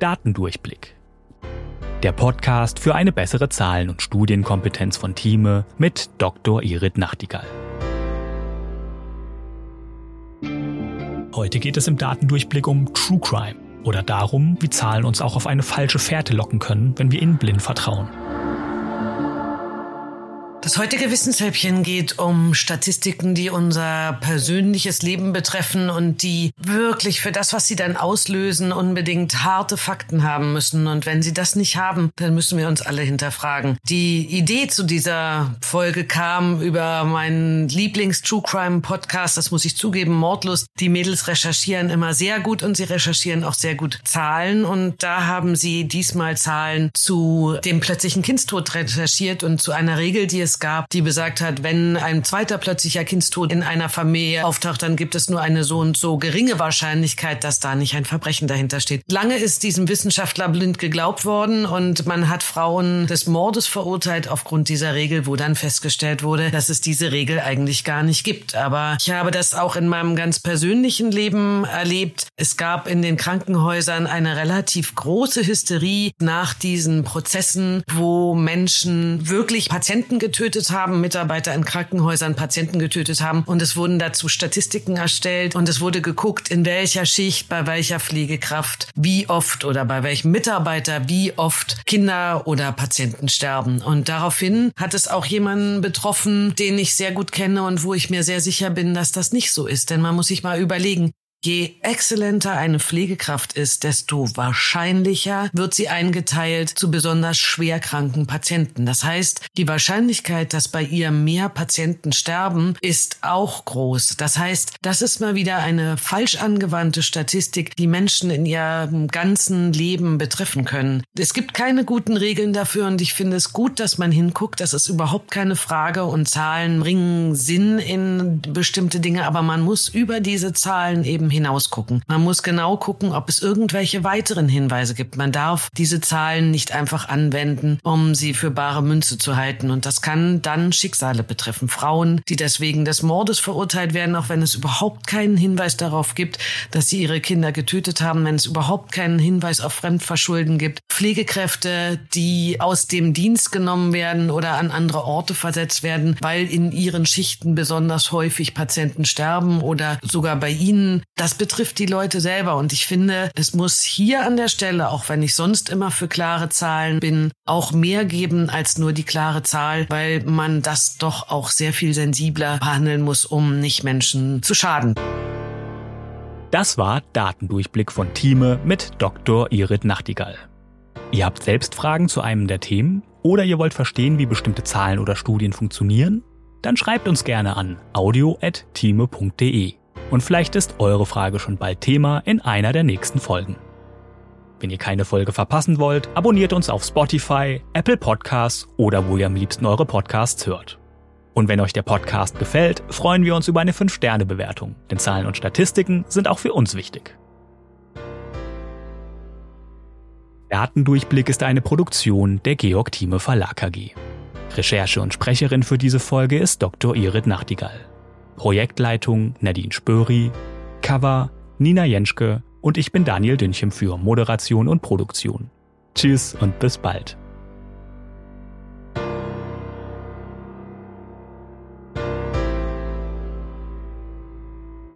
Datendurchblick. Der Podcast für eine bessere Zahlen- und Studienkompetenz von Thieme mit Dr. Irit Nachtigall. Heute geht es im Datendurchblick um True Crime oder darum, wie Zahlen uns auch auf eine falsche Fährte locken können, wenn wir ihnen blind vertrauen. Das heutige Wissenshäppchen geht um Statistiken, die unser persönliches Leben betreffen und die wirklich für das, was sie dann auslösen, unbedingt harte Fakten haben müssen. Und wenn sie das nicht haben, dann müssen wir uns alle hinterfragen. Die Idee zu dieser Folge kam über meinen Lieblings-True-Crime-Podcast, das muss ich zugeben, Mordlust. Die Mädels recherchieren immer sehr gut und sie recherchieren auch sehr gut Zahlen. Und da haben sie diesmal Zahlen zu dem plötzlichen Kindstod recherchiert und zu einer Regel, die es gab, die besagt hat, wenn ein zweiter plötzlicher Kindstod in einer Familie auftaucht, dann gibt es nur eine so und so geringe Wahrscheinlichkeit, dass da nicht ein Verbrechen dahinter steht. Lange ist diesem Wissenschaftler blind geglaubt worden und man hat Frauen des Mordes verurteilt aufgrund dieser Regel, wo dann festgestellt wurde, dass es diese Regel eigentlich gar nicht gibt. Aber ich habe das auch in meinem ganz persönlichen Leben erlebt. Es gab in den Krankenhäusern eine relativ große Hysterie nach diesen Prozessen, wo Menschen wirklich Patienten getötet haben, Mitarbeiter in Krankenhäusern Patienten getötet haben und es wurden dazu Statistiken erstellt und es wurde geguckt, in welcher Schicht, bei welcher Pflegekraft, wie oft oder bei welchem Mitarbeiter, wie oft Kinder oder Patienten sterben. Und daraufhin hat es auch jemanden betroffen, den ich sehr gut kenne und wo ich mir sehr sicher bin, dass das nicht so ist. Denn man muss sich mal überlegen, je exzellenter eine Pflegekraft ist, desto wahrscheinlicher wird sie eingeteilt zu besonders schwer kranken Patienten. Das heißt, die Wahrscheinlichkeit, dass bei ihr mehr Patienten sterben, ist auch groß. Das heißt, das ist mal wieder eine falsch angewandte Statistik, die Menschen in ihrem ganzen Leben betreffen können. Es gibt keine guten Regeln dafür und ich finde es gut, dass man hinguckt. Das ist überhaupt keine Frage und Zahlen bringen Sinn in bestimmte Dinge, aber man muss über diese Zahlen eben hinausgucken. Man muss genau gucken, ob es irgendwelche weiteren Hinweise gibt. Man darf diese Zahlen nicht einfach anwenden, um sie für bare Münze zu halten. Und das kann dann Schicksale betreffen. Frauen, die deswegen des Mordes verurteilt werden, auch wenn es überhaupt keinen Hinweis darauf gibt, dass sie ihre Kinder getötet haben, wenn es überhaupt keinen Hinweis auf Fremdverschulden gibt. Pflegekräfte, die aus dem Dienst genommen werden oder an andere Orte versetzt werden, weil in ihren Schichten besonders häufig Patienten sterben oder sogar bei ihnen. Das betrifft die Leute selber und ich finde, es muss hier an der Stelle, auch wenn ich sonst immer für klare Zahlen bin, auch mehr geben als nur die klare Zahl, weil man das doch auch sehr viel sensibler behandeln muss, um nicht Menschen zu schaden. Das war Datendurchblick von Thieme mit Dr. Irit Nachtigall. Ihr habt selbst Fragen zu einem der Themen oder ihr wollt verstehen, wie bestimmte Zahlen oder Studien funktionieren? Dann schreibt uns gerne an audio@thieme.de. Und vielleicht ist eure Frage schon bald Thema in einer der nächsten Folgen. Wenn ihr keine Folge verpassen wollt, abonniert uns auf Spotify, Apple Podcasts oder wo ihr am liebsten eure Podcasts hört. Und wenn euch der Podcast gefällt, freuen wir uns über eine 5-Sterne-Bewertung, denn Zahlen und Statistiken sind auch für uns wichtig. Datendurchblick ist eine Produktion der Georg Thieme Verlag AG. Recherche und Sprecherin für diese Folge ist Dr. Irit Nachtigall. Projektleitung Nadine Spöri, Cover Nina Jenschke und ich bin Daniel Dünchem für Moderation und Produktion. Tschüss und bis bald.